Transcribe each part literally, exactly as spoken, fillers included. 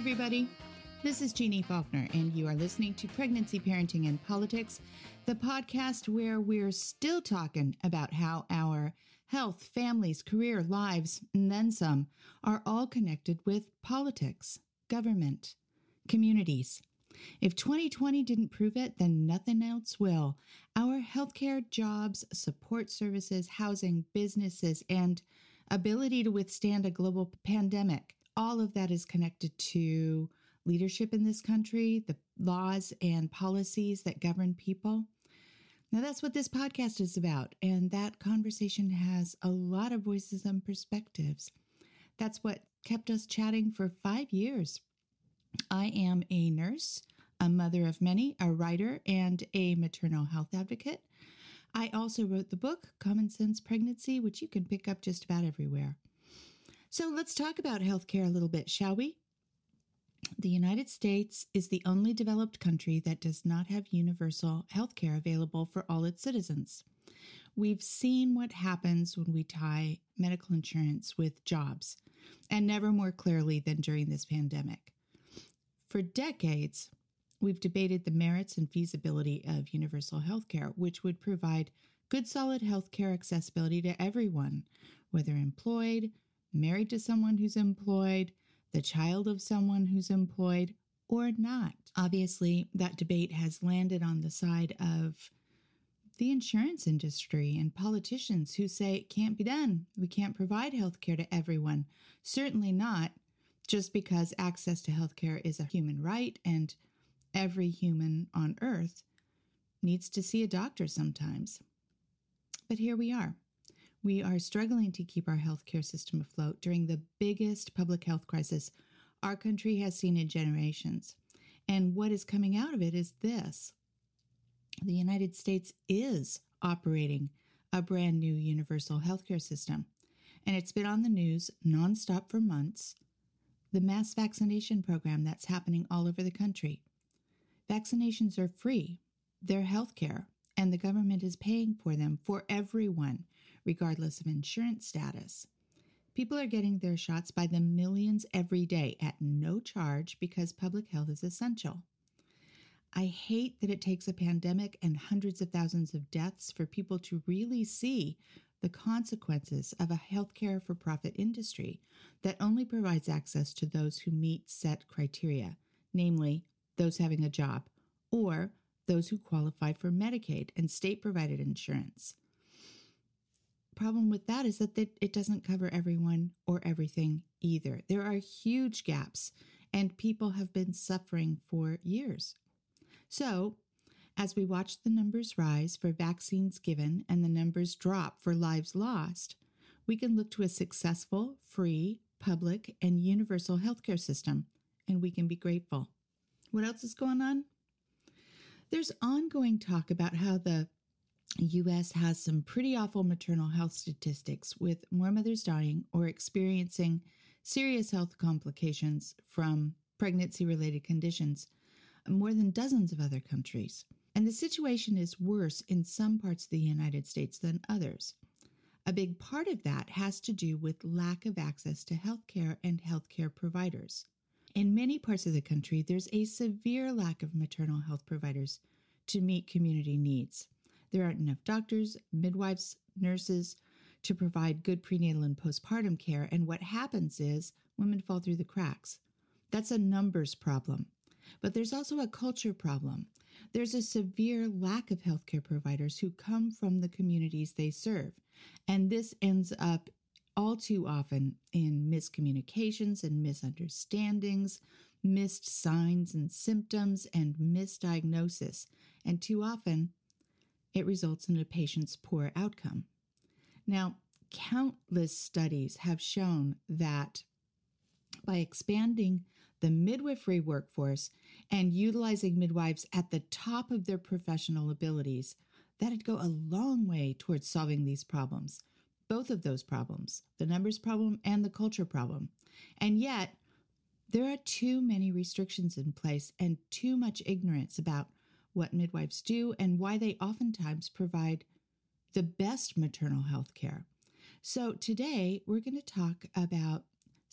everybody. This is Jeannie Faulkner, and you are listening to Pregnancy, Parenting, and Politics, the podcast where we're still talking about how our health, families, career, lives, and then some are all connected with politics, government, communities. If twenty twenty didn't prove it, then nothing else will. Our healthcare, jobs, support services, housing, businesses, and ability to withstand a global pandemic, all of that is connected to leadership in this country, the laws and policies that govern people. Now, that's what this podcast is about, and that conversation has a lot of voices and perspectives. That's what kept us chatting for five years. I am a nurse, a mother of many, a writer, and a maternal health advocate. I also wrote the book, Common Sense Pregnancy, which you can pick up just about everywhere. So let's talk about healthcare a little bit, shall we? The United States is the only developed country that does not have universal healthcare available for all its citizens. We've seen what happens when we tie medical insurance with jobs, and never more clearly than during this pandemic. For decades, we've debated the merits and feasibility of universal healthcare, which would provide good, solid healthcare accessibility to everyone, whether employed, married to someone who's employed, the child of someone who's employed, or not. Obviously, that debate has landed on the side of the insurance industry and politicians who say it can't be done. We can't provide healthcare to everyone. Certainly not just because access to healthcare is a human right and every human on earth needs to see a doctor sometimes. But here we are. We are struggling to keep our healthcare system afloat during the biggest public health crisis our country has seen in generations. And what is coming out of it is this. The United States is operating a brand new universal healthcare system, and it's been on the news nonstop for months. The mass vaccination program that's happening all over the country. Vaccinations are free. They're healthcare, and the government is paying for them for everyone, regardless of insurance status. People are getting their shots by the millions every day at no charge because public health is essential. I hate that it takes a pandemic and hundreds of thousands of deaths for people to really see the consequences of a healthcare for-profit industry that only provides access to those who meet set criteria, namely those having a job or those who qualify for Medicaid and state-provided insurance. Problem with that is that it doesn't cover everyone or everything either. There are huge gaps, and people have been suffering for years. So, as we watch the numbers rise for vaccines given and the numbers drop for lives lost, we can look to a successful, free, public, and universal healthcare system, and we can be grateful. What else is going on? There's ongoing talk about how the U S has some pretty awful maternal health statistics, with more mothers dying or experiencing serious health complications from pregnancy-related conditions, more than dozens of other countries. And the situation is worse in some parts of the United States than others. A big part of that has to do with lack of access to healthcare and healthcare providers. In many parts of the country, there's a severe lack of maternal health providers to meet community needs. There aren't enough doctors, midwives, nurses to provide good prenatal and postpartum care, and what happens is women fall through the cracks. That's a numbers problem. But there's also a culture problem. There's a severe lack of healthcare providers who come from the communities they serve. And this ends up all too often in miscommunications and misunderstandings, missed signs and symptoms, and misdiagnosis. And too often, it results in a patient's poor outcome. Now, countless studies have shown that by expanding the midwifery workforce and utilizing midwives at the top of their professional abilities, that'd go a long way towards solving these problems, both of those problems, the numbers problem and the culture problem. And yet, there are too many restrictions in place and too much ignorance about what midwives do and why they oftentimes provide the best maternal health care. So today, we're going to talk about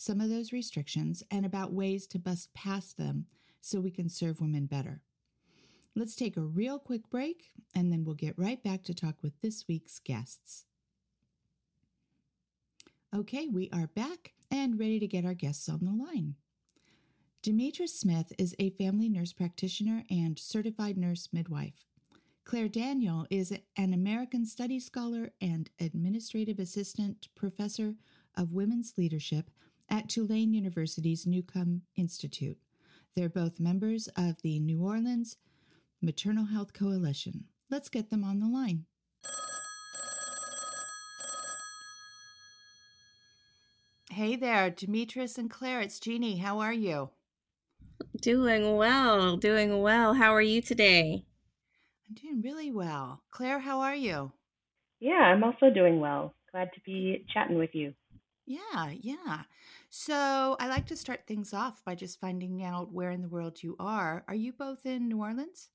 some of those restrictions, and about ways to bust past them so we can serve women better. Let's take a real quick break, and then we'll get right back to talk with this week's guests. Okay, we are back and ready to get our guests on the line. Demetrius Smith is a family nurse practitioner and certified nurse midwife. Claire Daniel is an American Studies scholar and administrative assistant professor of women's leadership at Tulane University's Newcomb Institute. They're both members of the New Orleans Maternal Health Coalition. Let's get them on the line. Hey there, Demetrius and Claire. It's Jeannie. How are you? Doing well, doing well. How are you today? I'm doing really well. Claire, how are you? Yeah, I'm also doing well. Glad to be chatting with you. Yeah, yeah. So I like to start things off by just finding out where in the world you are. Are you both in New Orleans?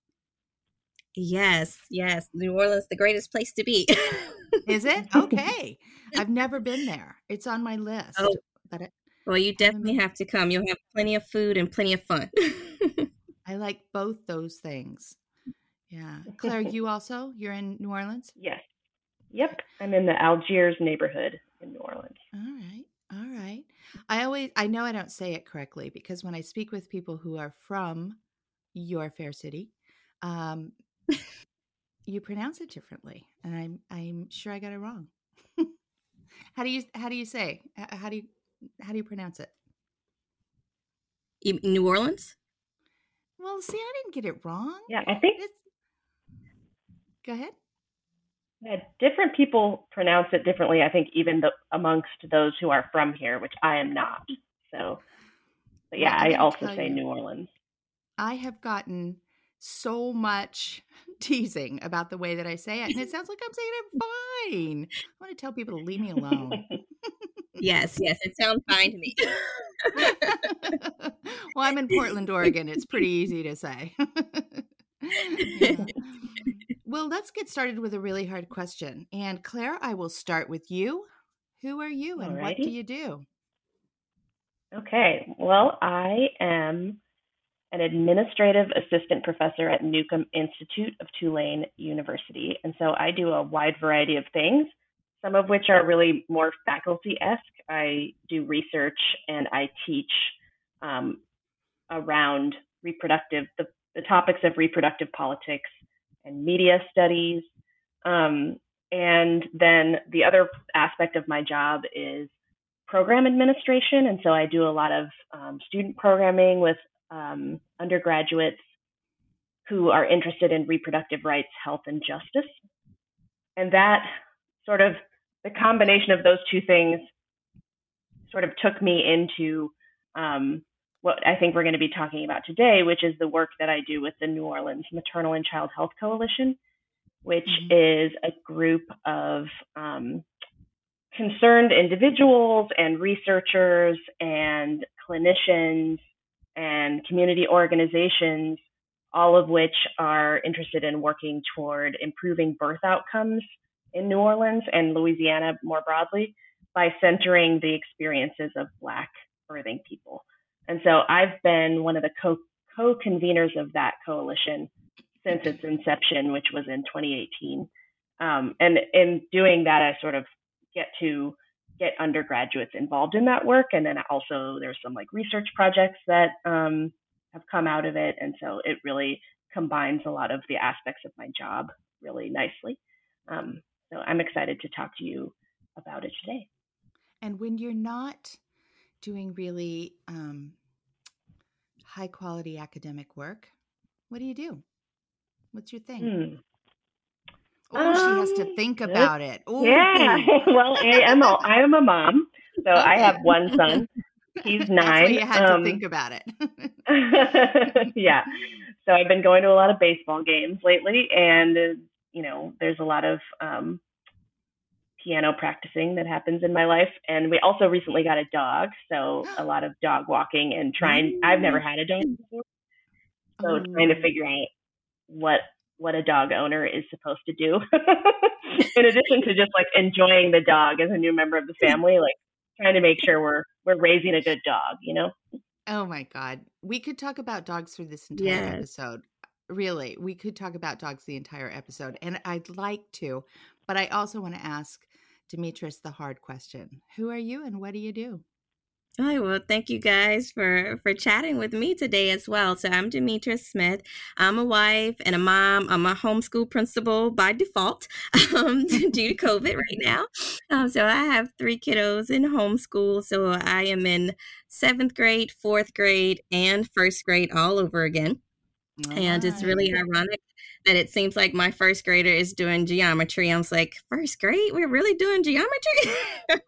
Yes, yes. New Orleans, the greatest place to be. Is it? Okay. I've never been there. It's on my list. Oh, but it, well, you definitely have to come. You'll have plenty of food and plenty of fun. I like both those things. Yeah. Claire, you also? You're in New Orleans? Yes. Yep. I'm in the Algiers neighborhood in New Orleans. All right. All right. I always, I know I don't say it correctly because when I speak with people who are from your fair city, um, you pronounce it differently, and I'm I'm sure I got it wrong. How do you how do you say how do you how do you pronounce it? New Orleans? Well, see, I didn't get it wrong. Yeah, I think. It's... Go ahead. Yeah, different people pronounce it differently. I think even the, amongst those who are from here, which I am not. So, but yeah, I, I also say you, New Orleans. I have gotten so much teasing about the way that I say it. And it sounds like I'm saying it fine. I want to tell people to leave me alone. Yes, yes. It sounds fine to me. Well, I'm in Portland, Oregon. It's pretty easy to say. Yeah. Well, let's get started with a really hard question. And Claire, I will start with you. Who are you and Alrighty. What do you do? Okay. Well, I am an administrative assistant professor at Newcomb Institute of Tulane University. And so I do a wide variety of things, some of which are really more faculty-esque. I do research and I teach um, around reproductive, the, the topics of reproductive politics and media studies. Um, and then the other aspect of my job is program administration. And so I do a lot of um, student programming with Um, undergraduates who are interested in reproductive rights, health, and justice. And that sort of, the combination of those two things sort of took me into um, what I think we're going to be talking about today, which is the work that I do with the New Orleans Maternal and Child Health Coalition, which mm-hmm. is a group of um, concerned individuals and researchers and clinicians and community organizations, all of which are interested in working toward improving birth outcomes in New Orleans and Louisiana more broadly by centering the experiences of Black birthing people. And so I've been one of the co- co-conveners of that coalition since its inception, which was in twenty eighteen. Um, and in doing that, I sort of get to get undergraduates involved in that work. And then also there's some like research projects that um, have come out of it. And so it really combines a lot of the aspects of my job really nicely. Um, so I'm excited to talk to you about it today. And when you're not doing really um, high quality academic work, what do you do? What's your thing? Hmm. Oh, um, she has to think about it. Ooh. Yeah. Well, I am, a, I am a mom, so I have one son. He's nine. That's what you had um, to think about it. Yeah. So I've been going to a lot of baseball games lately, and, you know, there's a lot of um, piano practicing that happens in my life. And we also recently got a dog, so a lot of dog walking and trying. I've never had a dog before, so oh. trying to figure out what what a dog owner is supposed to do in addition to just like enjoying the dog as a new member of the family, like trying to make sure we're we're raising a good dog, you know? Oh my God. We could talk about dogs for this entire yes. episode. Really, we could talk about dogs the entire episode, and I'd like to, but I also want to ask Demetrius the hard question. Who are you and what do you do? All right, well, thank you guys for, for chatting with me today as well. So I'm Demetrius Smith. I'm a wife and a mom. I'm a homeschool principal by default um, due to COVID right now. Um, so I have three kiddos in homeschool. So I am in seventh grade, fourth grade, and first grade all over again. Wow. And it's really ironic that it seems like my first grader is doing geometry. I was like, first grade? We're really doing geometry?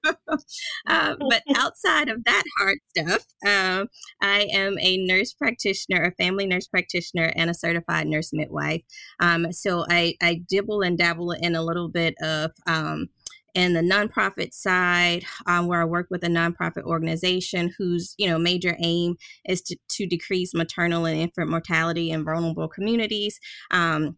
uh, but outside of that hard stuff, uh, I am a nurse practitioner, a family nurse practitioner, and a certified nurse midwife. Um, so I, I dibble and dabble in a little bit of um, in the nonprofit side, um, where I work with a nonprofit organization whose, you know, major aim is to, to decrease maternal and infant mortality in vulnerable communities. Um,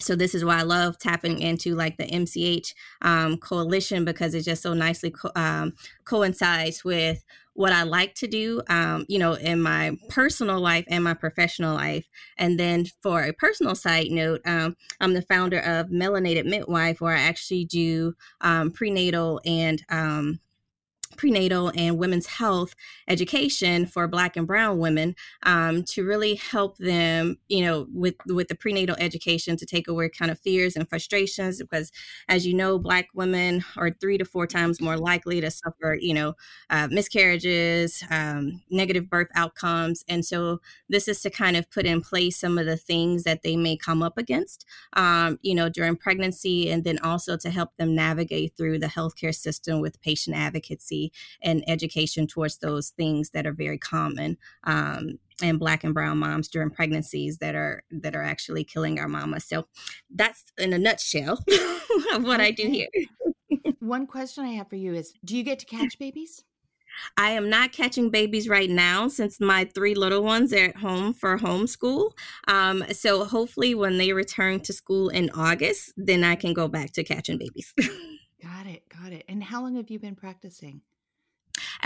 so this is why I love tapping into like the M C H um, coalition, because it just so nicely co- um, coincides with what I like to do, um, you know, in my personal life and my professional life. And then for a personal side note, um, I'm the founder of Melanated Midwife, where I actually do um, prenatal and um, prenatal and women's health education for Black and Brown women, um, to really help them, you know, with, with the prenatal education, to take away kind of fears and frustrations, because as you know, Black women are three to four times more likely to suffer, you know, uh, miscarriages, um, negative birth outcomes. And so this is to kind of put in place some of the things that they may come up against, um, you know, during pregnancy, and then also to help them navigate through the healthcare system with patient advocacy and education towards those things that are very common um, in Black and Brown moms during pregnancies that are that are actually killing our mamas. So that's in a nutshell of what I do here. One question I have for you is, do you get to catch babies? I am not catching babies right now, since my three little ones are at home for homeschool. Um, so hopefully when they return to school in August, then I can go back to catching babies. Got it. Got it. And how long have you been practicing?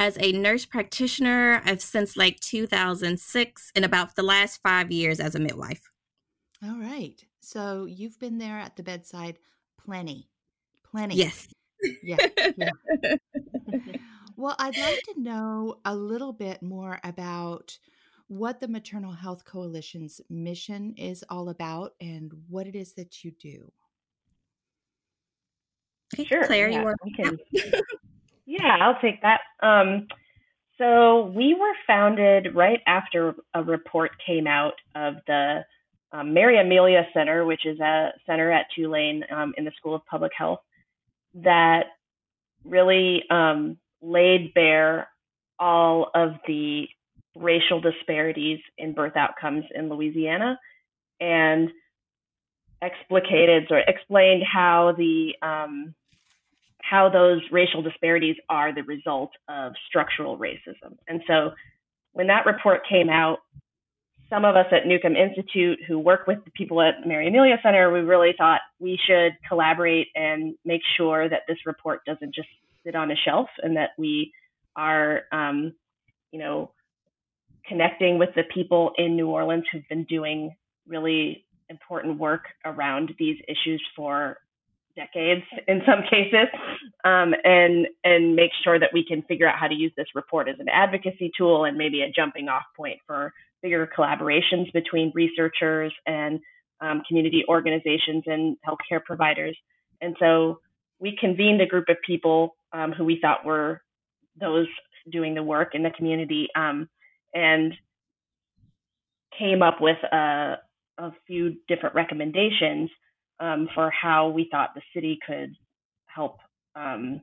As a nurse practitioner, I've since like two thousand six, and about the last five years as a midwife. All right. So you've been there at the bedside plenty, plenty. Yes. Yeah. yeah. Well, I'd like to know a little bit more about what the Maternal Health Coalition's mission is all about and what it is that you do. Okay, sure. Claire, yeah, you want to can... Yeah, I'll take that. Um, so we were founded right after a report came out of the um, Mary Amelia Center, which is a center at Tulane um, in the School of Public Health, that really um, laid bare all of the racial disparities in birth outcomes in Louisiana, and explicated or explained how the um, how those racial disparities are the result of structural racism. And so when that report came out, some of us at Newcomb Institute who work with the people at Mary Amelia Center, we really thought we should collaborate and make sure that this report doesn't just sit on a shelf, and that we are, um, you know, connecting with the people in New Orleans who've been doing really important work around these issues for decades in some cases, um, and and make sure that we can figure out how to use this report as an advocacy tool and maybe a jumping off point for bigger collaborations between researchers and um, community organizations and healthcare providers. And so we convened a group of people um, who we thought were those doing the work in the community, um, and came up with a a few different recommendations um, for how we thought the city could help, um,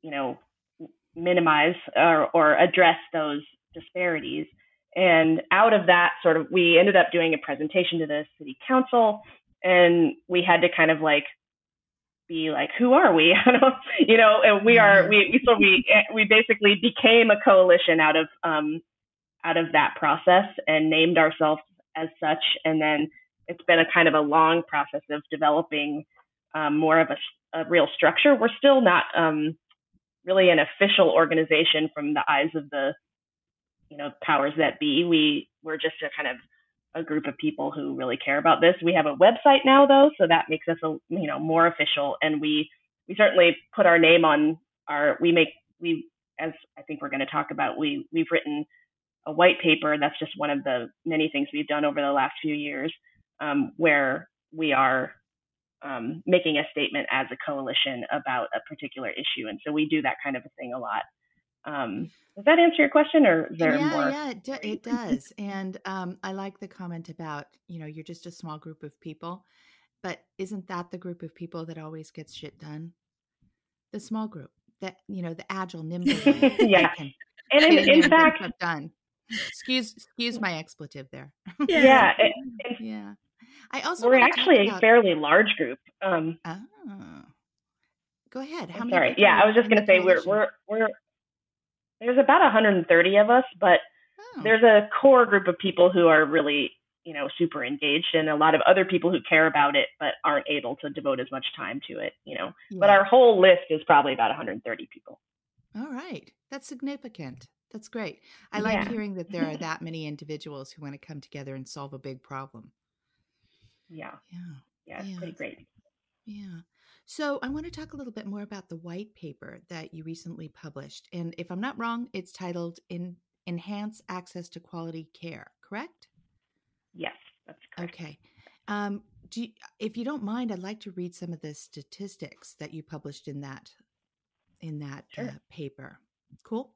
you know, minimize or, or address those disparities. And out of that sort of, we ended up doing a presentation to the city council, and we had to kind of like, be like, who are we? I don't, you know, and we are, we, so we, we basically became a coalition out of, um, out of that process, and named ourselves as such. And then it's been a kind of a long process of developing um, more of a, a real structure. We're still not um, really an official organization from the eyes of the, you know, powers that be. We we're just a kind of a group of people who really care about this. We have a website now, though, so that makes us, a, you know, more official. And we we certainly put our name on our. We make we as I think we're going to talk about. We we've written a white paper. That's just one of the many things we've done over the last few years, um, where we are um, making a statement as a coalition about a particular issue. And so we do that kind of a thing a lot. Um, does that answer your question, or is there yeah, more? Yeah, it, do- it does. And um, I like the comment about, you know, you're just a small group of people, but isn't that the group of people that always gets shit done? The small group that, you know, the agile, nimble. yeah. Can, and in, in fact, done. Excuse, excuse my expletive there. Yeah. it, it, yeah. I also we're actually about... a fairly large group. Um, oh. Go ahead. How I'm many sorry. Yeah, I was just going to say we're, we're, we're, there's about one hundred thirty of us, but oh. there's a core group of people who are really, you know, super engaged, and a lot of other people who care about it, but aren't able to devote as much time to it, you know, yeah. but our whole list is probably about one hundred thirty people. All right. That's significant. That's great. I like yeah. hearing that there are that many individuals who want to come together and solve a big problem. Yeah. Yeah. Yeah. It's yeah. pretty great. Yeah. So I want to talk a little bit more about the white paper that you recently published. And if I'm not wrong, it's titled "In Enhance Access to Quality Care," correct? Yes, that's correct. Okay. Um, do you, if you don't mind, I'd like to read some of the statistics that you published in that in that sure. uh, paper. Cool.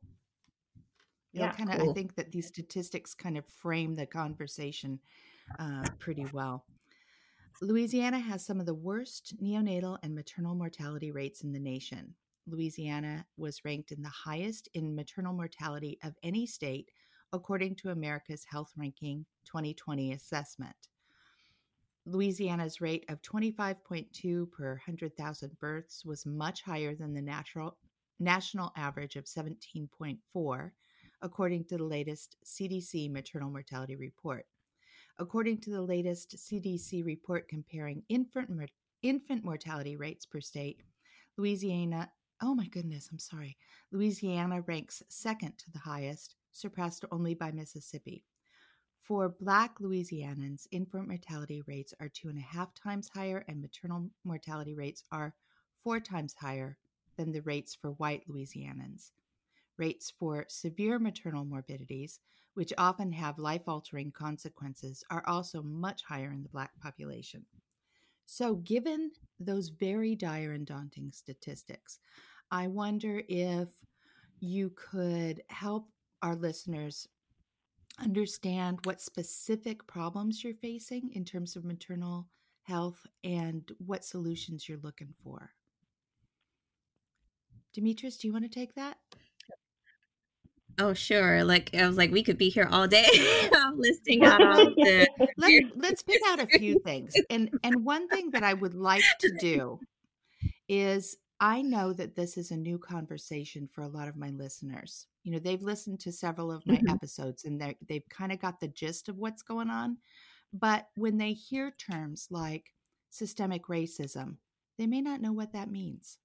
Yeah, kind of. Cool. I think that these statistics kind of frame the conversation uh, pretty well. Louisiana has some of the worst neonatal and maternal mortality rates in the nation. Louisiana was ranked in the highest in maternal mortality of any state, according to America's Health Ranking twenty twenty assessment. Louisiana's rate of twenty-five point two per one hundred thousand births was much higher than the natural, national average of seventeen point four, according to the latest C D C maternal mortality report. According to the latest C D C report comparing infant infant mortality rates per state, Louisiana, oh my goodness, I'm sorry, Louisiana ranks second to the highest, surpassed only by Mississippi. For Black Louisianans, infant mortality rates are two and a half times higher, and maternal mortality rates are four times higher than the rates for white Louisianans. Rates for severe maternal morbidities, which often have life-altering consequences, are also much higher in the Black population. So given those very dire and daunting statistics, I wonder if you could help our listeners understand what specific problems you're facing in terms of maternal health and what solutions you're looking for. Demetrius, do you want to take that? Oh, sure. Like, I was like, we could be here all day listing out all the... Let, let's pick out a few things. And and one thing that I would like to do is, I know that this is a new conversation for a lot of my listeners. You know, they've listened to several of my mm-hmm. episodes, and they've kind of got the gist of what's going on. But when they hear terms like systemic racism, they may not know what that means.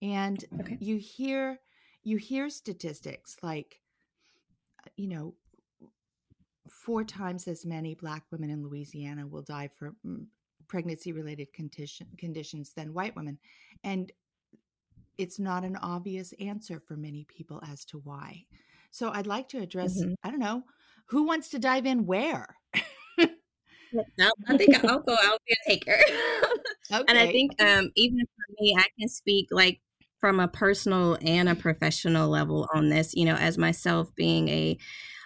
And okay. you hear... You hear statistics like, you know, four times as many Black women in Louisiana will die from pregnancy-related condition, conditions than white women. And it's not an obvious answer for many people as to why. So I'd like to address, mm-hmm. I don't know, who wants to dive in where? I think I'll go. I'll be a taker. Okay. And I think um, even for me, I can speak like, from a personal and a professional level on this, you know, as myself being a,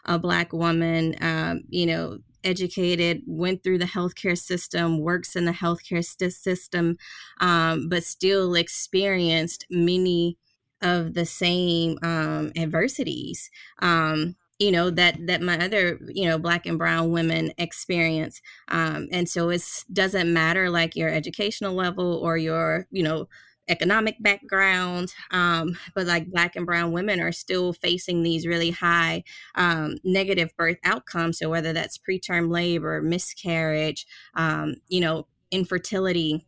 a Black woman, um, you know, educated, went through the healthcare system, works in the healthcare st- system, um, but still experienced many of the same um, adversities, um, you know, that, that my other, you know, Black and brown women experience. Um, and so it doesn't matter like your educational level or your, you know, economic background, um, but like Black and brown women are still facing these really high um, negative birth outcomes. So whether that's preterm labor, miscarriage, um, you know, infertility,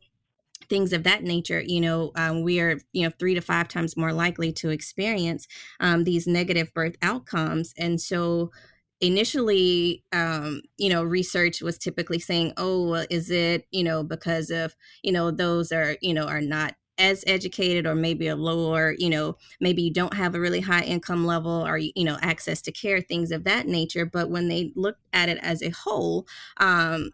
things of that nature, you know, um, we are, you know, three to five times more likely to experience um, these negative birth outcomes. And so initially, um, you know, research was typically saying, oh, well, is it, you know, because of, you know, those are, you know, are not as educated, or maybe a lower, you know, maybe you don't have a really high income level, or, you know, access to care, things of that nature. But when they looked at it as a whole, um,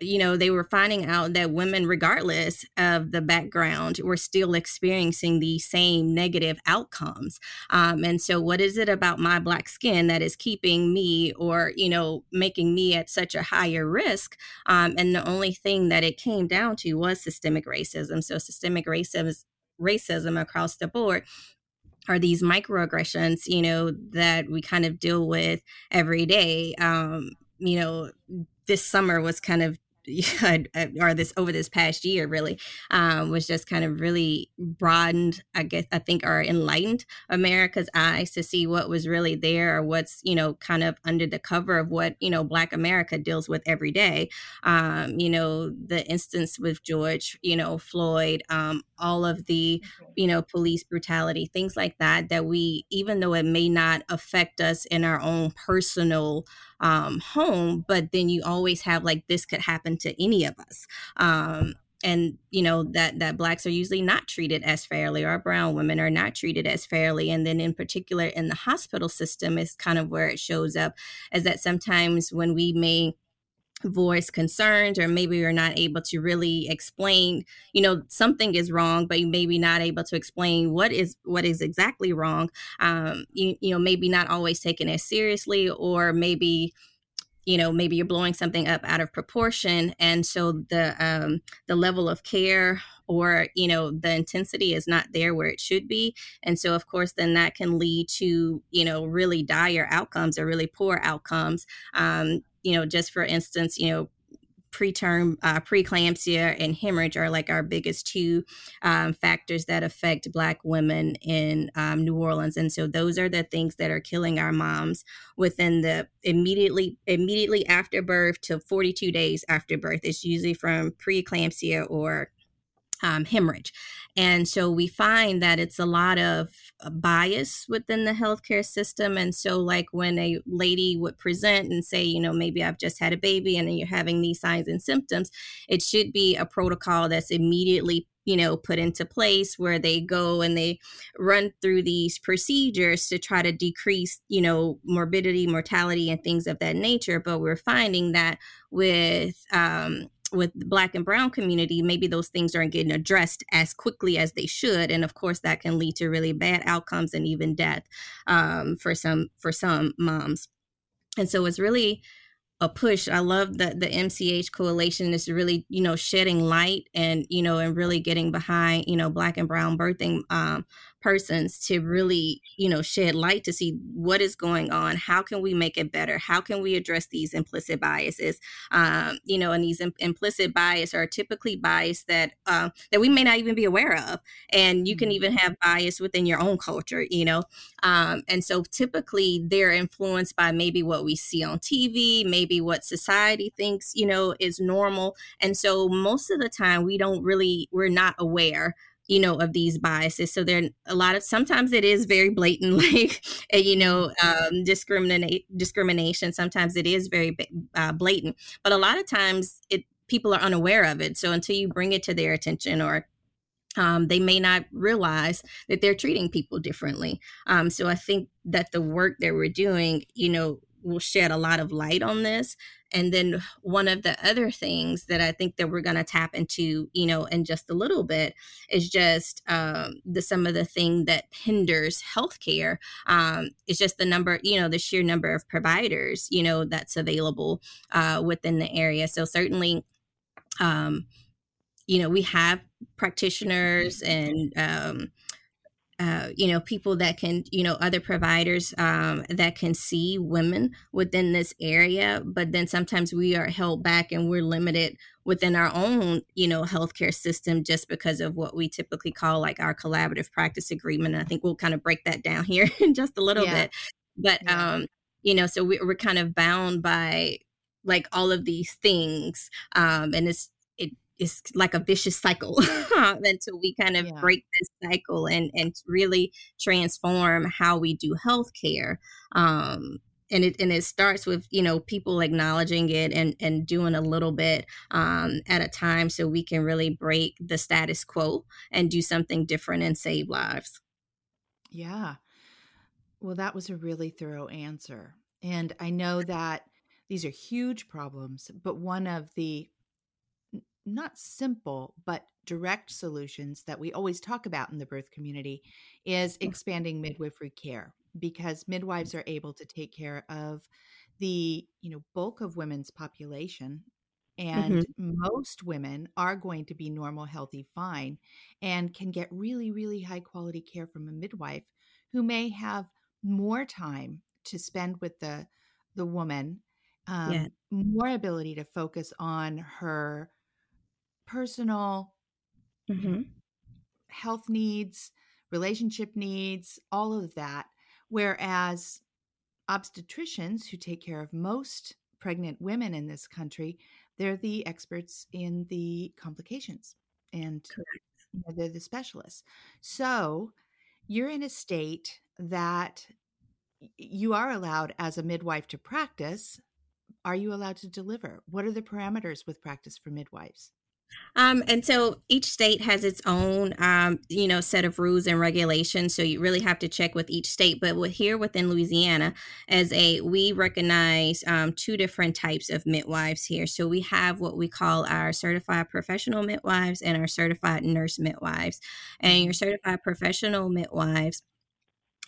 you know, they were finding out that women, regardless of the background, were still experiencing the same negative outcomes. Um, and so what is it about my Black skin that is keeping me, or, you know, making me at such a higher risk? Um, and the only thing that it came down to was systemic racism. So systemic racism, racism across the board, are these microaggressions, you know, that we kind of deal with every day. Um, you know, this summer was kind of, or this over this past year really, um, was just kind of really broadened, I guess, I think, or enlightened America's eyes to see what was really there, or what's, you know, kind of under the cover of what, you know, Black America deals with every day. Um, you know, the instance with George, you know, Floyd, um, all of the, you know, police brutality, things like that, that we, even though it may not affect us in our own personal um, home, but then you always have like, this could happen to any of us. Um, and, you know, that, that Blacks are usually not treated as fairly, or brown women are not treated as fairly. And then in particular in the hospital system is kind of where it shows up, is that sometimes when we may voice concerns, or maybe you're not able to really explain, you know, something is wrong, but you maybe not able to explain what is what is exactly wrong. Um, you, you know, maybe not always taken as seriously, or maybe, you know, maybe you're blowing something up out of proportion. And so the um, the level of care, or, you know, the intensity is not there where it should be. And so, of course, then that can lead to, you know, really dire outcomes, or really poor outcomes. Um, You know, just for instance, you know, preterm, uh, preeclampsia and hemorrhage are like our biggest two um, factors that affect Black women in um, New Orleans. And so those are the things that are killing our moms within the immediately, immediately after birth to forty-two days after birth. It's usually from preeclampsia or Um, hemorrhage. And so we find that it's a lot of bias within the healthcare system. And so like when a lady would present and say, you know, maybe I've just had a baby and then you're having these signs and symptoms, it should be a protocol that's immediately, you know, put into place, where they go and they run through these procedures to try to decrease, you know, morbidity, mortality, and things of that nature. But we're finding that with, um, with the Black and brown community, maybe those things aren't getting addressed as quickly as they should. And of course that can lead to really bad outcomes and even death um, for some, for some moms. And so it's really a push. I love that the M C H coalition is really, you know, shedding light and, you know, and really getting behind, you know, Black and brown birthing um, persons to really, you know, shed light to see what is going on. How can we make it better? How can we address these implicit biases? Um, you know, and these im- implicit bias are typically bias that uh, that we may not even be aware of. And you can even have bias within your own culture, you know. Um, and so typically they're influenced by maybe what we see on T V, maybe what society thinks, you know, is normal. And so most of the time we don't really, we're not aware, you know, of these biases. So there are a lot of, sometimes it is very blatant, like, you know, um, discriminate discrimination. Sometimes it is very uh, blatant, but a lot of times it, people are unaware of it. So until you bring it to their attention, or um, they may not realize that they're treating people differently. Um, so I think that the work that we're doing, you know, will shed a lot of light on this. And then one of the other things that I think that we're going to tap into, you know, in just a little bit is just um, the some of the thing that hinders healthcare um, is just the number, you know, the sheer number of providers, you know, that's available uh, within the area. So certainly, um, you know, we have practitioners and um Uh, you know, people that can, you know, other providers um, that can see women within this area, but then sometimes we are held back and we're limited within our own, you know, healthcare system just because of what we typically call like our collaborative practice agreement. And I think we'll kind of break that down here in just a little yeah. bit. But, yeah. um, you know, so we, we're kind of bound by like all of these things um, and it's, it's like a vicious cycle until we kind of yeah. break this cycle and, and really transform how we do healthcare. Um, and it, and it starts with, you know, people acknowledging it and, and doing a little bit um, at a time so we can really break the status quo and do something different and save lives. Yeah. Well, that was a really thorough answer. And I know that these are huge problems, but one of the not simple, but direct solutions that we always talk about in the birth community is expanding midwifery care, because midwives are able to take care of the, you know, bulk of women's population. And mm-hmm. most women are going to be normal, healthy, fine, and can get really, really high quality care from a midwife who may have more time to spend with the, the woman, um, yeah. more ability to focus on her personal mm-hmm. health needs, relationship needs, all of that. Whereas obstetricians who take care of most pregnant women in this country, they're the experts in the complications and you know, they're the specialists. So you're in a state that you are allowed as a midwife to practice. Are you allowed to deliver? What are the parameters with practice for midwives? Um, and so each state has its own, um, you know, set of rules and regulations. So you really have to check with each state. But with, here within Louisiana, as a we recognize um, two different types of midwives here. So we have what we call our certified professional midwives and our certified nurse midwives. And your certified professional midwives,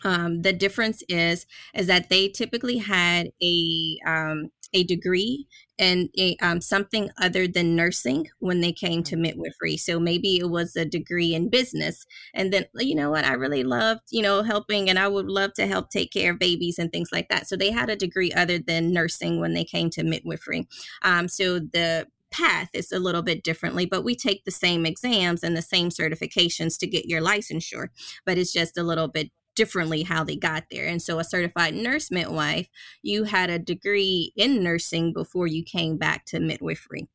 um, the difference is is that they typically had a um, a degree and um, something other than nursing when they came to midwifery. So maybe it was a degree in business. And then, you know what, I really loved, you know, helping, and I would love to help take care of babies and things like that. So they had a degree other than nursing when they came to midwifery. Um, so the path is a little bit differently, but we take the same exams and the same certifications to get your licensure, but it's just a little bit differently how they got there. And so a certified nurse midwife, you had a degree in nursing before you came back to midwifery.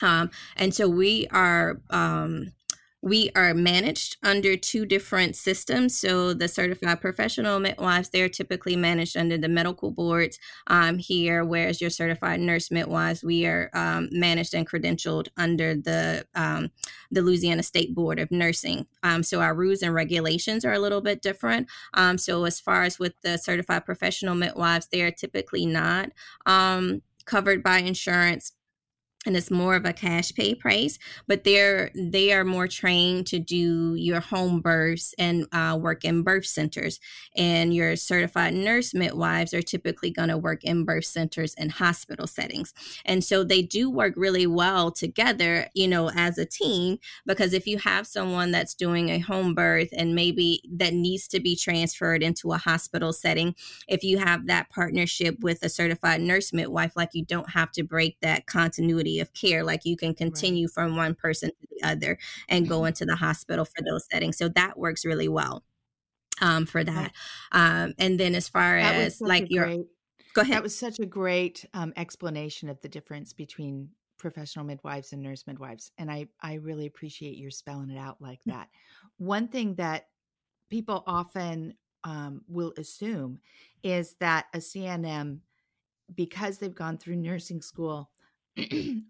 Um, and so we are, um, we are managed under two different systems. So the certified professional midwives, they're typically managed under the medical boards um, here, whereas your certified nurse midwives, we are um, managed and credentialed under the um, the Louisiana State Board of Nursing. Um, so our rules and regulations are a little bit different. Um, so as far as with the certified professional midwives, they are typically not um, covered by insurance. And it's more of a cash pay price, but they're they are more trained to do your home births and uh, work in birth centers. And your certified nurse midwives are typically going to work in birth centers and hospital settings. And so they do work really well together, you know, as a team, because if you have someone that's doing a home birth and maybe that needs to be transferred into a hospital setting, if you have that partnership with a certified nurse midwife, like you don't have to break that continuity of care, like you can continue right. from one person to the other and go into the hospital for those settings. So that works really well um, for that. Right. Um, and then as far that as like your, great, go ahead. That was such a great um, explanation of the difference between professional midwives and nurse midwives. And I, I really appreciate your spelling it out like that. Mm-hmm. One thing that people often um, will assume is that a C N M, because they've gone through nursing school,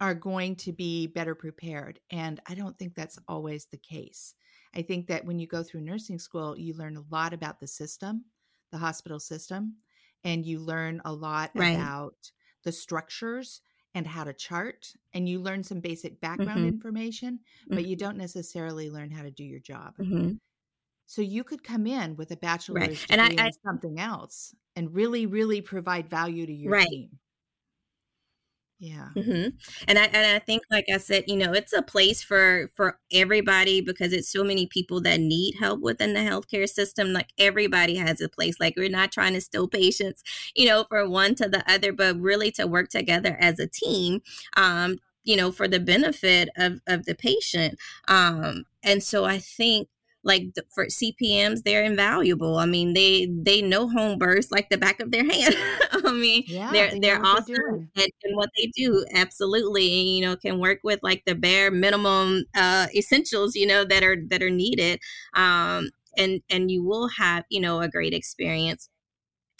are going to be better prepared. And I don't think that's always the case. I think that when you go through nursing school, you learn a lot about the system, the hospital system, and you learn a lot right. about the structures and how to chart. And you learn some basic background mm-hmm. information, but mm-hmm. you don't necessarily learn how to do your job. Mm-hmm. So you could come in with a bachelor's right. and degree I, I, in something else and really, really provide value to your right. team. Yeah. Mm-hmm. And I and I think, like I said, you know, it's a place for for everybody, because it's so many people that need help within the healthcare system. Like everybody has a place. Like we're not trying to steal patients, you know, from one to the other, but really to work together as a team, um, you know, for the benefit of, of the patient. Um, and so I think like for C P Ms, they're invaluable. I mean, they they know home births like the back of their hand. I mean, yeah, they're, they they're awesome at what they do. Absolutely. And, you know, can work with like the bare minimum uh, essentials, you know, that are that are needed. Um, and and you will have, you know, a great experience.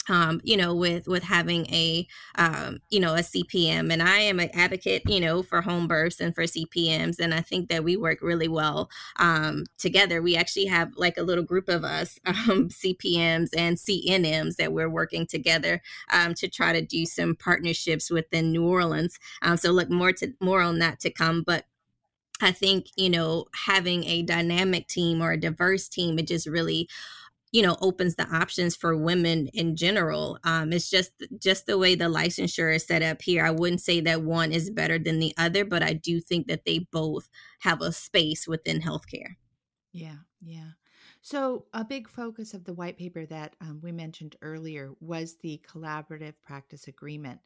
Um, you know, with, with having a, um, you know, a C P M. And I am an advocate, you know, for home births and for C P Ms. And I think that we work really well um, together. We actually have like a little group of us, um, C P Ms and C N Ms, that we're working together um, to try to do some partnerships within New Orleans. Um, so look more to more on that to come. But I think, you know, having a dynamic team or a diverse team, it just really you know, opens the options for women in general. Um, it's just just the way the licensure is set up here. I wouldn't say that one is better than the other, but I do think that they both have a space within healthcare. Yeah, yeah. So a big focus of the white paper that um, we mentioned earlier was the collaborative practice agreement.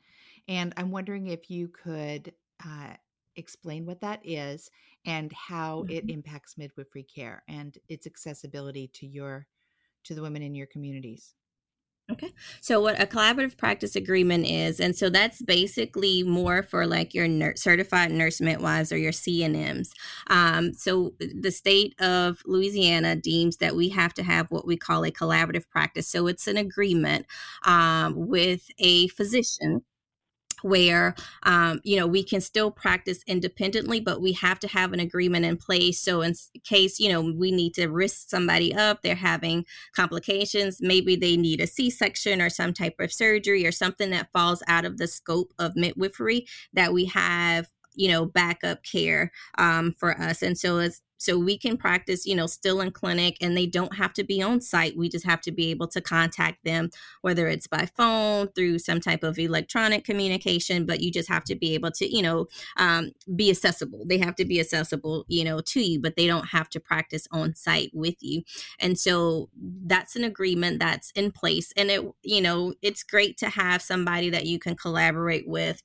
And I'm wondering if you could uh, explain what that is and how mm-hmm. it impacts midwifery care and its accessibility to your to the women in your communities. Okay. So what a collaborative practice agreement is, and so that's basically more for like your ner- certified nurse midwives or your C N Ms. Um, so the state of Louisiana deems that we have to have what we call a collaborative practice. So it's an agreement um, with a physician where, um, you know, we can still practice independently, but we have to have an agreement in place. So in case, you know, we need to risk somebody up, they're having complications, maybe they need a C-section or some type of surgery or something that falls out of the scope of midwifery, that we have, you know, backup care um, for us. And so it's, so we can practice, you know, still in clinic, and they don't have to be on site. We just have to be able to contact them, whether it's by phone, through some type of electronic communication, but you just have to be able to, you know, um, be accessible. They have to be accessible, you know, to you, but they don't have to practice on site with you. And so that's an agreement that's in place. And it, you know, it's great to have somebody that you can collaborate with.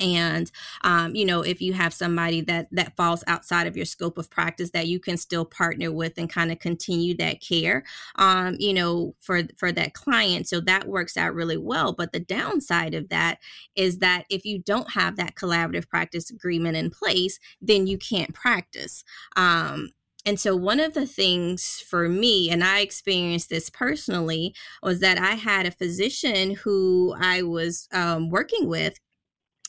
And, um, you know, if you have somebody that, that falls outside of your scope of practice, that you can still partner with and kind of continue that care, um, you know, for, for that client. So that works out really well. But the downside of that is that if you don't have that collaborative practice agreement in place, then you can't practice. Um, And so one of the things for me, and I experienced this personally, was that I had a physician who I was um, working with.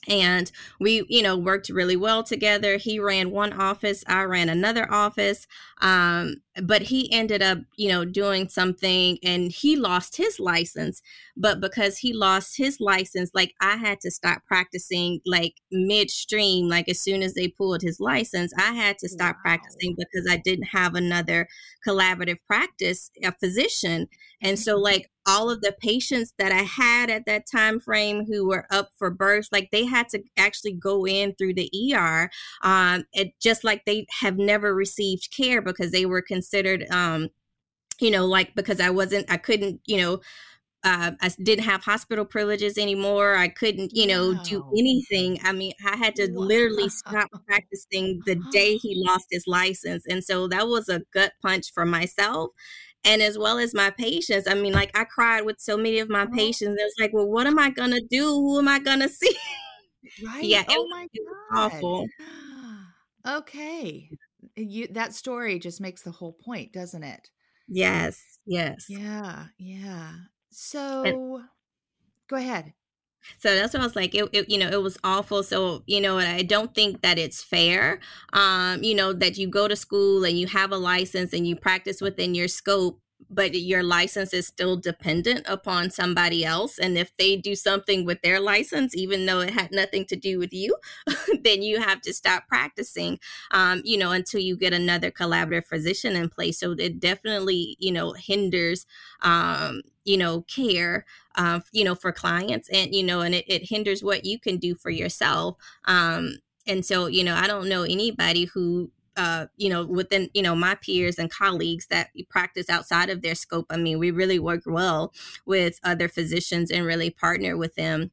And we, you know, worked really well together. He ran one office, I ran another office. Um, but he ended up, you know, doing something, and he lost his license. But because he lost his license, like I had to stop practicing like midstream, like as soon as they pulled his license, I had to stop wow. practicing because I didn't have another collaborative practice, a physician. And so like all of the patients that I had at that time frame who were up for births, like they had to actually go in through the E R. Um, it just like they have never received care because they were considered, um, you know, like because I wasn't, I couldn't, you know, Uh, I didn't have hospital privileges anymore. I couldn't, you know, wow. do anything. I mean, I had to wow. literally stop practicing the day he lost his license. And so that was a gut punch for myself and as well as my patients. I mean, like I cried with so many of my oh. patients. It was like, well, what am I going to do? Who am I going to see? Right. Yeah. It, oh my it God. Awful. Okay. You, that story just makes the whole point, doesn't it? Yes. Yes. Yeah. Yeah. So go ahead. So that's what I was like, it, it, you know, it was awful. So, you know, I don't think that it's fair, um, you know, that you go to school and you have a license and you practice within your scope, but your license is still dependent upon somebody else. And if they do something with their license, even though it had nothing to do with you, then you have to stop practicing, um, you know, until you get another collaborative physician in place. So it definitely, you know, hinders, um, you know, care, uh, you know, for clients and, you know, and it, it hinders what you can do for yourself. Um, and so, you know, I don't know anybody who, Uh, you know, within, you know, my peers and colleagues that practice outside of their scope. I mean, we really work well with other physicians and really partner with them.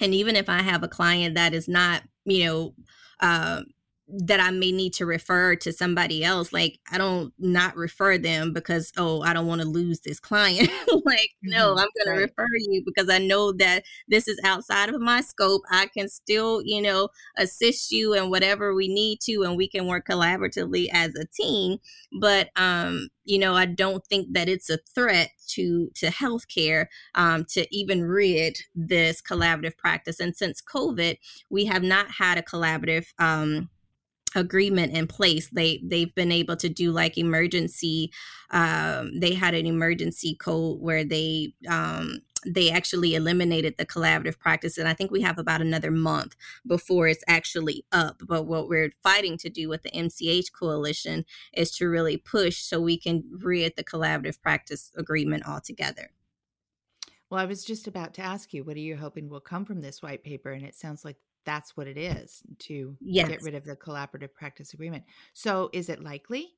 And even if I have a client that is not, you know, uh, that I may need to refer to somebody else. Like, I don't not refer them because, oh, I don't want to lose this client. Like, no, I'm going right. to refer you because I know that this is outside of my scope. I can still, you know, assist you in whatever we need to, and we can work collaboratively as a team. But, um, you know, I don't think that it's a threat to, to healthcare, um, to even rid this collaborative practice. And since COVID, we have not had a collaborative, um, agreement in place. They, they've been able to do like emergency. Um, they had an emergency code where they, um, they actually eliminated the collaborative practice. And I think we have about another month before it's actually up. But what we're fighting to do with the M C H coalition is to really push so we can rid the collaborative practice agreement altogether. Well, I was just about to ask you, what are you hoping will come from this white paper? And it sounds like that's what it is, to yes. get rid of the collaborative practice agreement. So is it likely?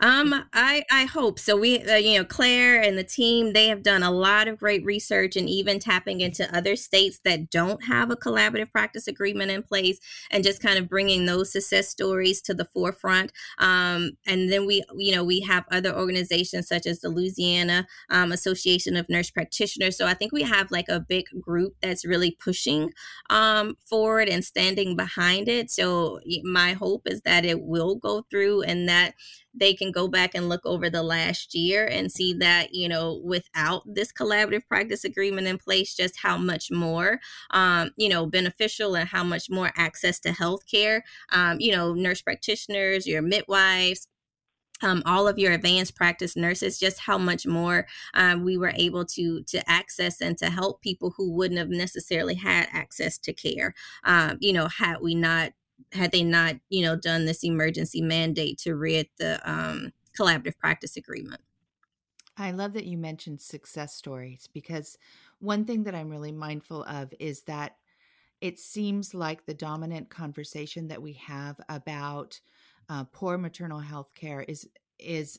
Um, I, I hope so. We, uh, you know, Claire and the team, they have done a lot of great research and even tapping into other states that don't have a collaborative practice agreement in place and just kind of bringing those success stories to the forefront. Um, and then we, you know, we have other organizations such as the Louisiana um, Association of Nurse Practitioners. So I think we have like a big group that's really pushing um, forward and standing behind it. So my hope is that it will go through and that they can go back and look over the last year and see that, you know, without this collaborative practice agreement in place, just how much more, um, you know, beneficial and how much more access to healthcare, um, you know, nurse practitioners, your midwives, Um, all of your advanced practice nurses, just how much more um, we were able to to access and to help people who wouldn't have necessarily had access to care, um, you know, had we not had they not, you know, done this emergency mandate to rid the um, collaborative practice agreement. I love that you mentioned success stories, because one thing that I'm really mindful of is that it seems like the dominant conversation that we have about uh, poor maternal health care is, is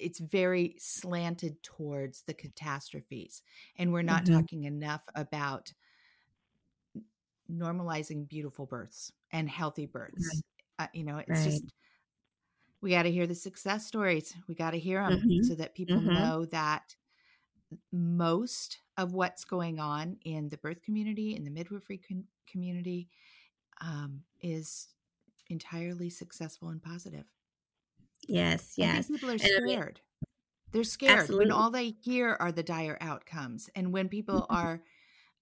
it's very slanted towards the catastrophes. And we're not mm-hmm. talking enough about normalizing beautiful births and healthy births. Right. Uh, you know, it's right. just, we got to hear the success stories. We got to hear them mm-hmm. so that people mm-hmm. know that most of what's going on in the birth community, in the midwifery con- community, um, is entirely successful and positive. Yes, yes. People are scared. They're scared Absolutely. When all they hear are the dire outcomes. And when people are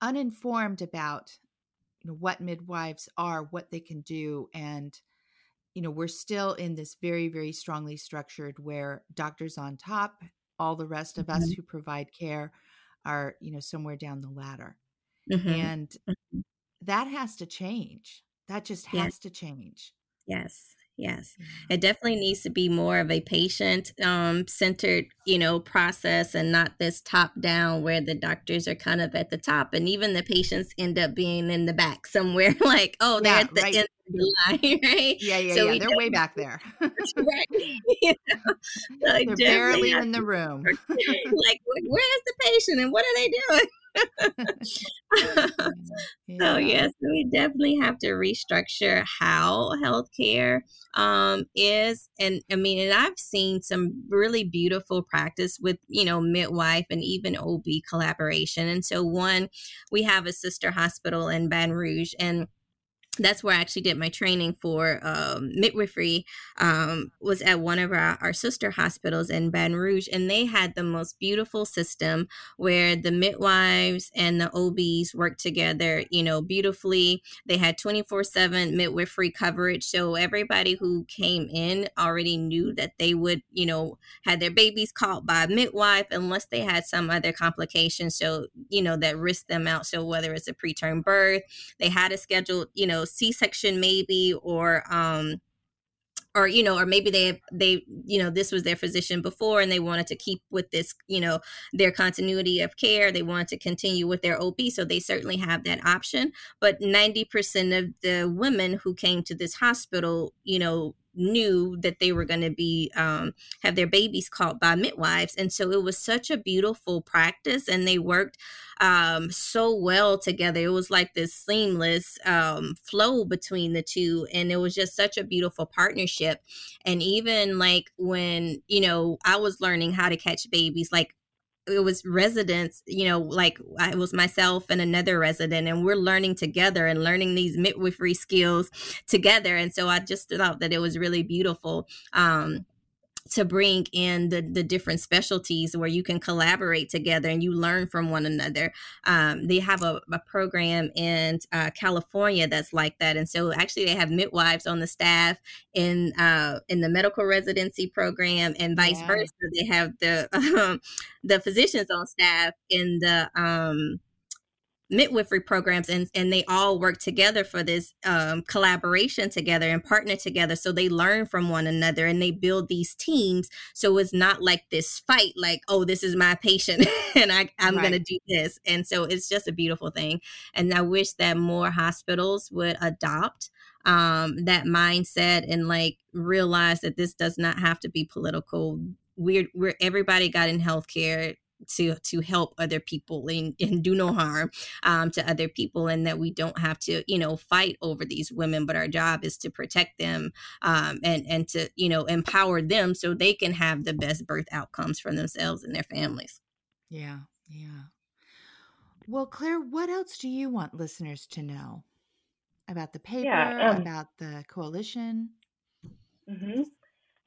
uninformed about you know, what midwives are, what they can do. And, you know, we're still in this very, very strongly structured where doctors on top, all the rest of mm-hmm. us who provide care are, you know, somewhere down the ladder. Mm-hmm. And mm-hmm. that has to change. That just has yes. to change. Yes. Yes, it definitely needs to be more of a patient um, centered, you know, process, and not this top down where the doctors are kind of at the top and even the patients end up being in the back somewhere, like, oh, they're yeah, at the right. end of the line, right? Yeah, yeah, so yeah. They're way back there. Right. You know? So they're barely in the room. Like, where's the patient and what are they doing? So yes, we definitely have to restructure how healthcare um, is, and I mean, and I've seen some really beautiful practice with you know midwife and even O B collaboration. And so, one, we have a sister hospital in Baton Rouge, and that's where I actually did my training for um, midwifery, um, was at one of our, our sister hospitals in Baton Rouge. And they had the most beautiful system where the midwives and the O Bs worked together, you know, beautifully. They had twenty-four seven midwifery coverage. So everybody who came in already knew that they would, you know, had their babies caught by a midwife unless they had some other complication. So, you know, that risked them out. So whether it's a preterm birth, they had a scheduled, you know, C-section maybe, or, um, or, you know, or maybe they, they, you know, this was their physician before and they wanted to keep with this, you know, their continuity of care. They wanted to continue with their O B. So they certainly have that option. But ninety percent of the women who came to this hospital, you know, knew that they were going to be um, have their babies caught by midwives. And so it was such a beautiful practice, and they worked um, so well together. It was like this seamless um, flow between the two. And it was just such a beautiful partnership. And even like when, you know, I was learning how to catch babies, like it was residents, you know, like it was myself and another resident, and we're learning together and learning these midwifery skills together. And so I just thought that it was really beautiful um, to bring in the, the different specialties where you can collaborate together and you learn from one another. Um, they have a, a program in uh, California that's like that. And so actually they have midwives on the staff in uh, in the medical residency program, and vice yeah. versa. They have the um, the physicians on staff in the um, midwifery programs, and, and they all work together for this um, collaboration together and partner together. So they learn from one another and they build these teams. So it's not like this fight, like, oh, this is my patient and I, I'm right. going to do this. And so it's just a beautiful thing. And I wish that more hospitals would adopt um, that mindset and like realize that this does not have to be political. We're, we're everybody got in healthcare to to help other people and, and do no harm um, to other people, and that we don't have to, you know, fight over these women, but our job is to protect them um, and, and to, you know, empower them so they can have the best birth outcomes for themselves and their families. Yeah. Yeah. Well, Claire, what else do you want listeners to know about the paper, yeah, um, about the coalition? Mm-hmm.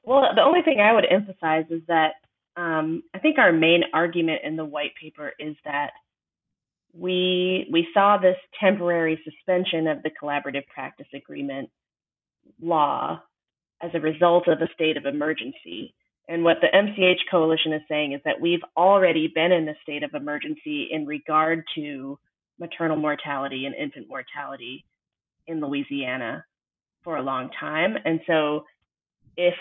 Well, the only thing I would emphasize is that Um, I think our main argument in the white paper is that we we saw this temporary suspension of the collaborative practice agreement law as a result of a state of emergency. And what the M C H coalition is saying is that we've already been in a state of emergency in regard to maternal mortality and infant mortality in Louisiana for a long time. And so if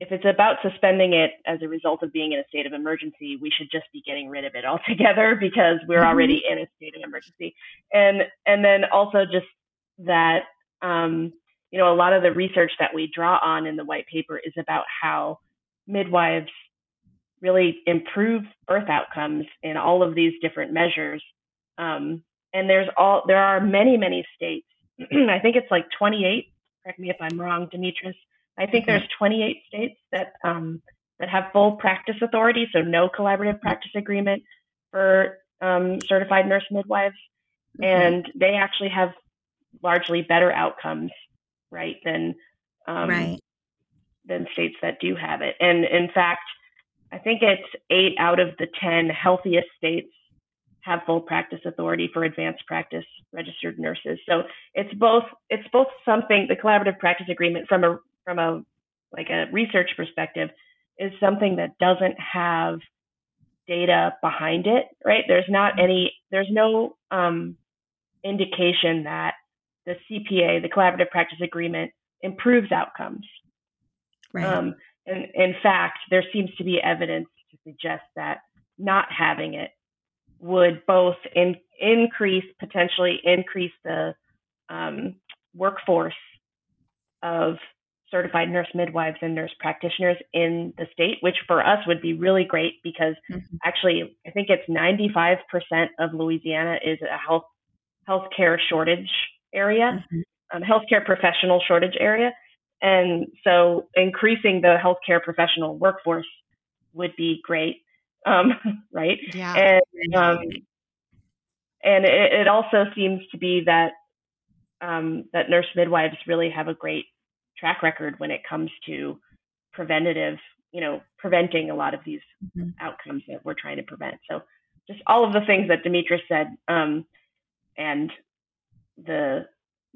If it's about suspending it as a result of being in a state of emergency, we should just be getting rid of it altogether because we're already in a state of emergency. And and then also just that, um, you know, a lot of the research that we draw on in the white paper is about how midwives really improve birth outcomes in all of these different measures. Um, and there's all there are many, many states. I think it's like twenty-eight. Correct me if I'm wrong, Demetrius. I think there's twenty-eight states that um, that have full practice authority, so no collaborative practice agreement for um, certified nurse midwives, mm-hmm. and they actually have largely better outcomes, right, than um, right. than states that do have it. And in fact, I think it's eight out of the ten healthiest states have full practice authority for advanced practice registered nurses. So it's both it's both something the collaborative practice agreement from a from a like a research perspective is something that doesn't have data behind it, right? There's not any, there's no um, indication that the C P A, the collaborative practice agreement, improves outcomes. Right. Um, and in fact, there seems to be evidence to suggest that not having it would both in, increase, potentially increase the um, workforce of certified nurse midwives and nurse practitioners in the state, which for us would be really great because mm-hmm. actually I think it's ninety-five percent of Louisiana is a health healthcare shortage area, mm-hmm. um, healthcare professional shortage area. And so increasing the healthcare professional workforce would be great. Um, right. Yeah. And, um, and it, it also seems to be that, um, that nurse midwives really have a great track record when it comes to preventative, you know, preventing a lot of these mm-hmm. outcomes that we're trying to prevent. So just all of the things that Demetrius said um, and the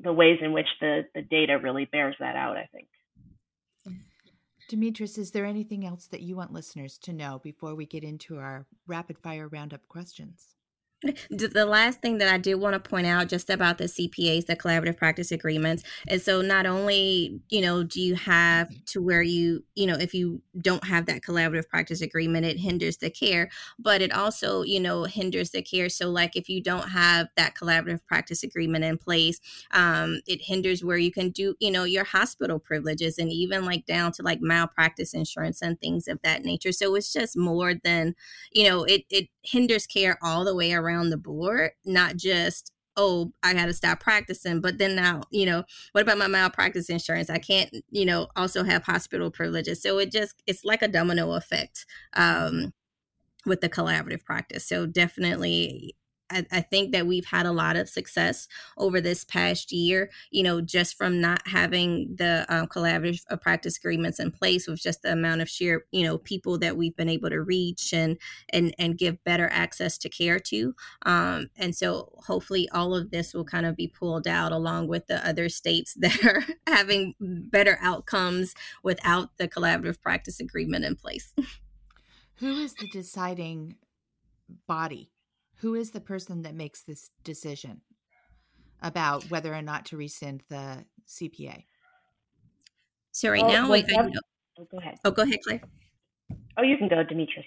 the ways in which the, the data really bears that out, I think. Demetrius, is there anything else that you want listeners to know before we get into our rapid fire roundup questions? The last thing that I did want to point out just about the C P As, the collaborative practice agreements, is so not only, you know, do you have to where you, you know, if you don't have that collaborative practice agreement, it hinders the care, but it also, you know, hinders the care. So like if you don't have that collaborative practice agreement in place, um, it hinders where you can do, you know, your hospital privileges and even like down to like malpractice insurance and things of that nature. So it's just more than, you know, it, it hinders care all the way around. around the board, not just, oh, I got to stop practicing, but then now, you know, what about my malpractice insurance? I can't, you know, also have hospital privileges. So it just, it's like a domino effect um, with the collaborative practice. So definitely, I, I think that we've had a lot of success over this past year, you know, just from not having the um, collaborative practice agreements in place with just the amount of sheer, you know, people that we've been able to reach and and and give better access to care to. Um, and so hopefully all of this will kind of be pulled out along with the other states that are having better outcomes without the collaborative practice agreement in place. Who is the deciding body? Who is the person that makes this decision about whether or not to rescind the C P A? So right oh, now, well, I, I know. Oh, go ahead. Oh, go ahead, Claire. Oh, you can go, Demetrius.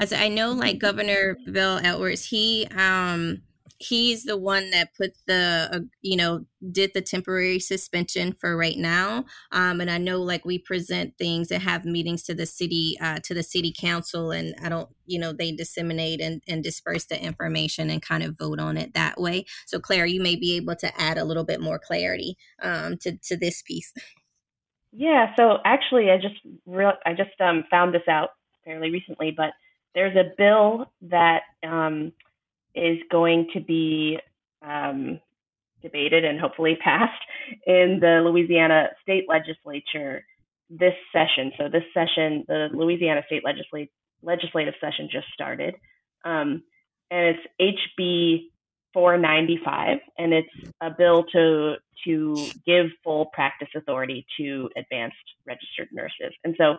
As I know, like Governor Bill Edwards, he um, he's the one that put the uh, you know did the temporary suspension for right now. Um, and I know like we present things and have meetings to the city uh, to the city council, and I don't. you know, they disseminate and, and disperse the information and kind of vote on it that way. So Claire, you may be able to add a little bit more clarity um, to, to this piece. Yeah. So actually I just real I just um, found this out fairly recently, but there's a bill that um, is going to be um, debated and hopefully passed in the Louisiana state legislature this session. So this session, the Louisiana state legislature legislative session just started, um, and it's H B four ninety-five, and it's a bill to to give full practice authority to advanced registered nurses. And so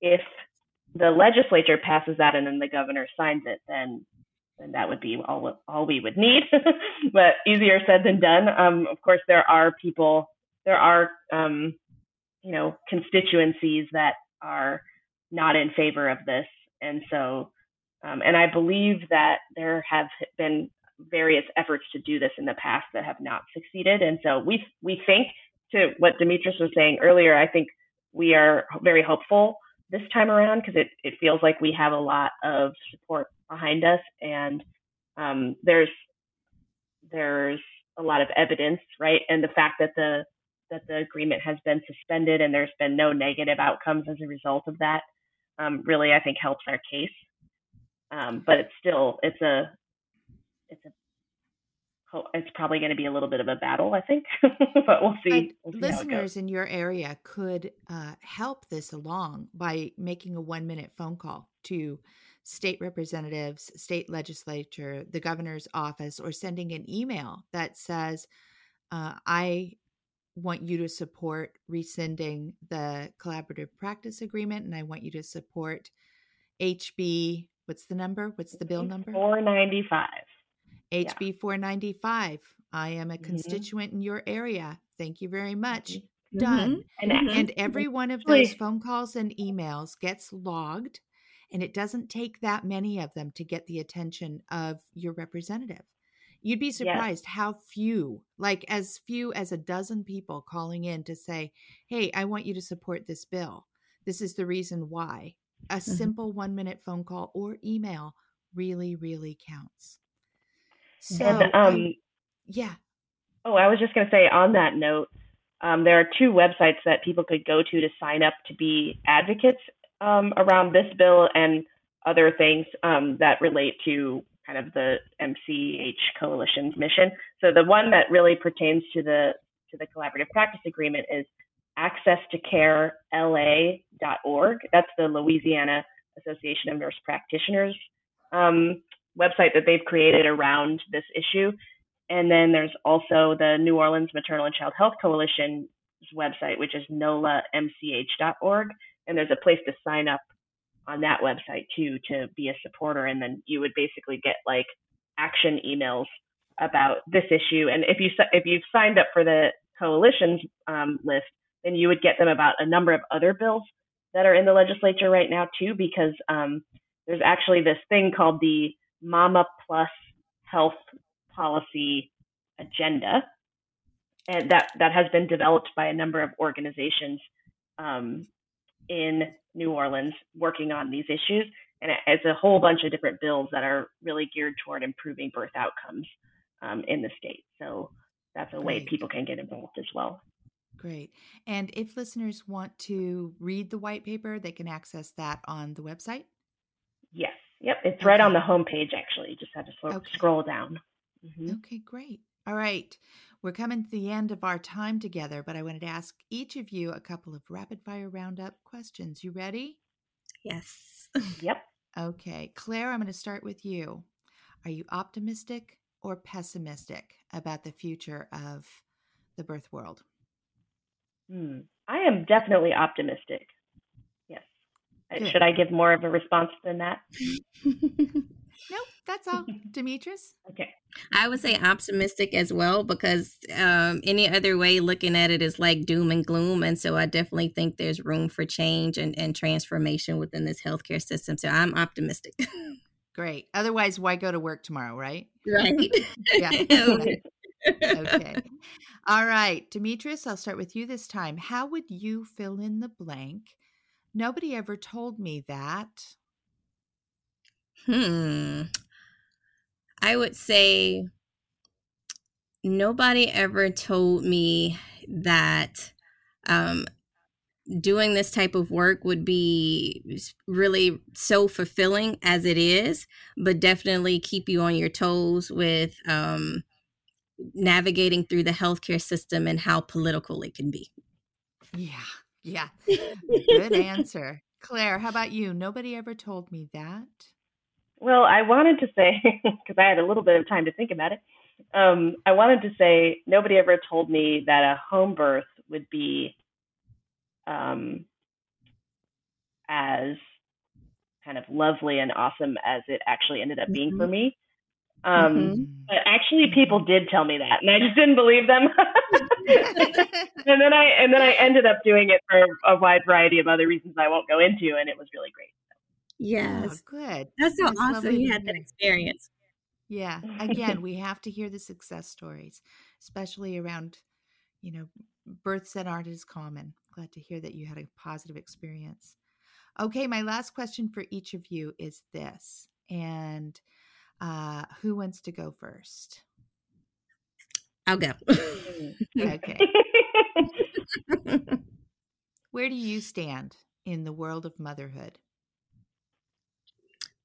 if the legislature passes that and then the governor signs it, then then that would be all, all we would need, but easier said than done. Um, of course, there are people, there are, um, you know, constituencies that are not in favor of this. And so, um, and I believe that there have been various efforts to do this in the past that have not succeeded. And so we we think, to what Demetrius was saying earlier, I think we are very hopeful this time around because it, it feels like we have a lot of support behind us. And um, there's there's a lot of evidence, right? And the fact that the that the agreement has been suspended and there's been no negative outcomes as a result of that, Um, really, I think helps our case, um, but it's still it's a it's a it's probably going to be a little bit of a battle, I think, but we'll see. We'll see listeners in your area could uh, help this along by making a one minute phone call to state representatives, state legislature, the governor's office, or sending an email that says, uh, "I want you to support rescinding the collaborative practice agreement, and I want you to support H B, what's the number? What's the bill number? four ninety-five. H B four ninety-five. I am a mm-hmm. constituent in your area. Thank you very much." Mm-hmm. Done. Mm-hmm. And every one of those phone calls and emails gets logged, and it doesn't take that many of them to get the attention of your representative. You'd be surprised yes. how few, like as few as a dozen people calling in to say, "Hey, I want you to support this bill. This is the reason why." A mm-hmm. simple one minute phone call or email really, really counts. So, and, um, um, yeah. Oh, I was just going to say on that note, um, there are two websites that people could go to to sign up to be advocates um, around this bill and other things um, that relate to kind of the M C H coalition's mission. So the one that really pertains to the to the collaborative practice agreement is access to care L A dot org. That's the Louisiana Association of Nurse Practitioners um, website that they've created around this issue. And then there's also the New Orleans Maternal and Child Health Coalition's website, which is nola m c h dot org. And there's a place to sign up on that website too, to be a supporter. And then you would basically get like action emails about this issue. And if you if you've signed up for the coalition's um, list, then you would get them about a number of other bills that are in the legislature right now too, because um, there's actually this thing called the Mama Plus Health Policy Agenda, and that that has been developed by a number of organizations um, in New Orleans working on these issues. And it's a whole bunch of different bills that are really geared toward improving birth outcomes um, in the state. So that's a way people can get involved as well. Great. And if listeners want to read the white paper, they can access that on the website? Yes. Yep. It's okay. Right on the homepage, actually. You just have to sort of okay. scroll down. Mm-hmm. Okay, great. All right. We're coming to the end of our time together, but I wanted to ask each of you a couple of rapid fire roundup questions. You ready? Yes. Yep. Okay. Claire, I'm going to start with you. Are you optimistic or pessimistic about the future of the birth world? Hmm. I am definitely optimistic. Yes. Good. Should I give more of a response than that? Nope, that's all. Demetrius? Okay. I would say optimistic as well, because um, any other way looking at it is like doom and gloom. And so I definitely think there's room for change and, and transformation within this healthcare system. So I'm optimistic. Great. Otherwise, why go to work tomorrow, right? Right. Yeah. Okay. Okay. All right. Demetrius, I'll start with you this time. How would you fill in the blank? Nobody ever told me that. Hmm. I would say nobody ever told me that um, doing this type of work would be really so fulfilling as it is, but definitely keep you on your toes with um, navigating through the healthcare system and how political it can be. Yeah. Yeah. Good answer. Claire, how about you? Nobody ever told me that. Well, I wanted to say, because I had a little bit of time to think about it, um, I wanted to say nobody ever told me that a home birth would be um, as kind of lovely and awesome as it actually ended up being mm-hmm. for me. Um, mm-hmm. But actually, people did tell me that, and I just didn't believe them. and then I and then I ended up doing it for a wide variety of other reasons I won't go into, and it was really great. Yes. Oh, good. That's so it's awesome you had that experience. Yeah. Again, we have to hear the success stories, especially around, you know, births that aren't as common. Glad to hear that you had a positive experience. Okay. My last question for each of you is this. And uh, who wants to go first? I'll go. Okay. Where do you stand in the world of motherhood?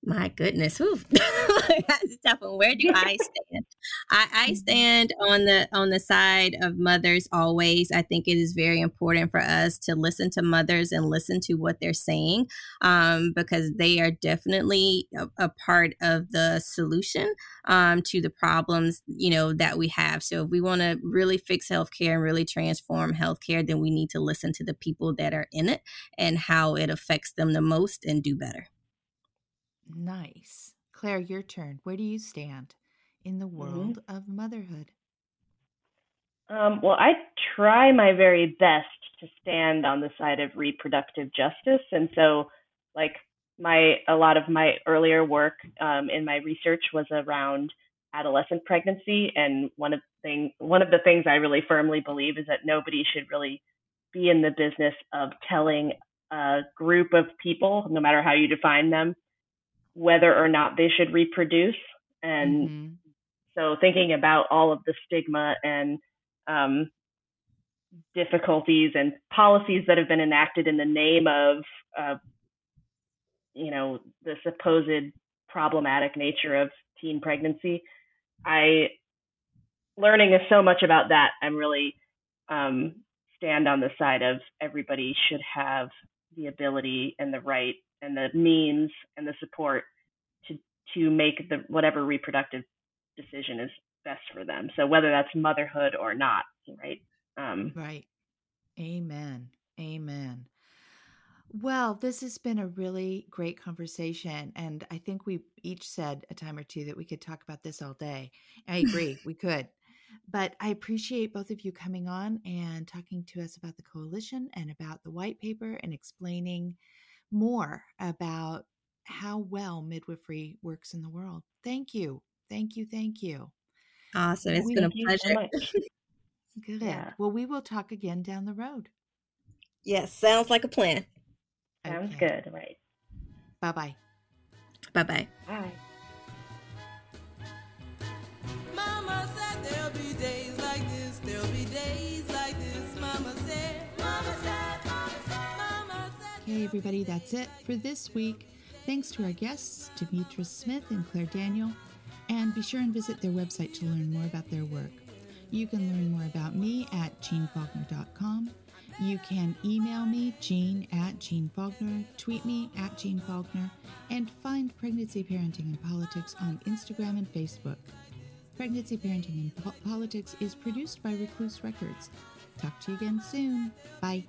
My goodness, that's a tough one. Where do I stand? I, I stand on the on the side of mothers always. I think it is very important for us to listen to mothers and listen to what they're saying, um, because they are definitely a, a part of the solution um, to the problems, you know, that we have. So if we want to really fix healthcare and really transform healthcare, then we need to listen to the people that are in it and how it affects them the most and do better. Nice. Claire, your turn. Where do you stand in the world mm-hmm. of motherhood? Um, well, I try my very best to stand on the side of reproductive justice. And so like my, a lot of my earlier work um, in my research was around adolescent pregnancy. And one of the thing, one of the things I really firmly believe is that nobody should really be in the business of telling a group of people, no matter how you define them, whether or not they should reproduce. And mm-hmm. so thinking about all of the stigma and um, difficulties and policies that have been enacted in the name of, uh, you know, the supposed problematic nature of teen pregnancy, I learning so much about that. I'm really um, stand on the side of everybody should have the ability and the right and the means and the support to to make the whatever reproductive decision is best for them. So whether that's motherhood or not, right? Um, right. Amen. Amen. Well, this has been a really great conversation. And I think we each said a time or two that we could talk about this all day. I agree, we could. But I appreciate both of you coming on and talking to us about the coalition and about the white paper and explaining more about how well midwifery works in the world. Thank you. Thank you. Thank you. Awesome. It's we been a pleasure. So good. Yeah. Well, we will talk again down the road. Yes. Sounds like a plan. Okay. Sounds good. Right. Bye-bye. Bye-bye. Bye. Mama said there'll be days like this. There'll be days like this. Mama said, Mama said, Mama said, Mama said. Hey, everybody. That's it for this week. Thanks to our guests, Demetrius Smith and Claire Daniel. And be sure and visit their website to learn more about their work. You can learn more about me at jean faulkner dot com. You can email me, Jean, at Jean Faulkner, tweet me at Jean Faulkner, and find Pregnancy, Parenting, and Politics on Instagram and Facebook. Pregnancy, Parenting, and po- Politics is produced by Recluse Records. Talk to you again soon. Bye.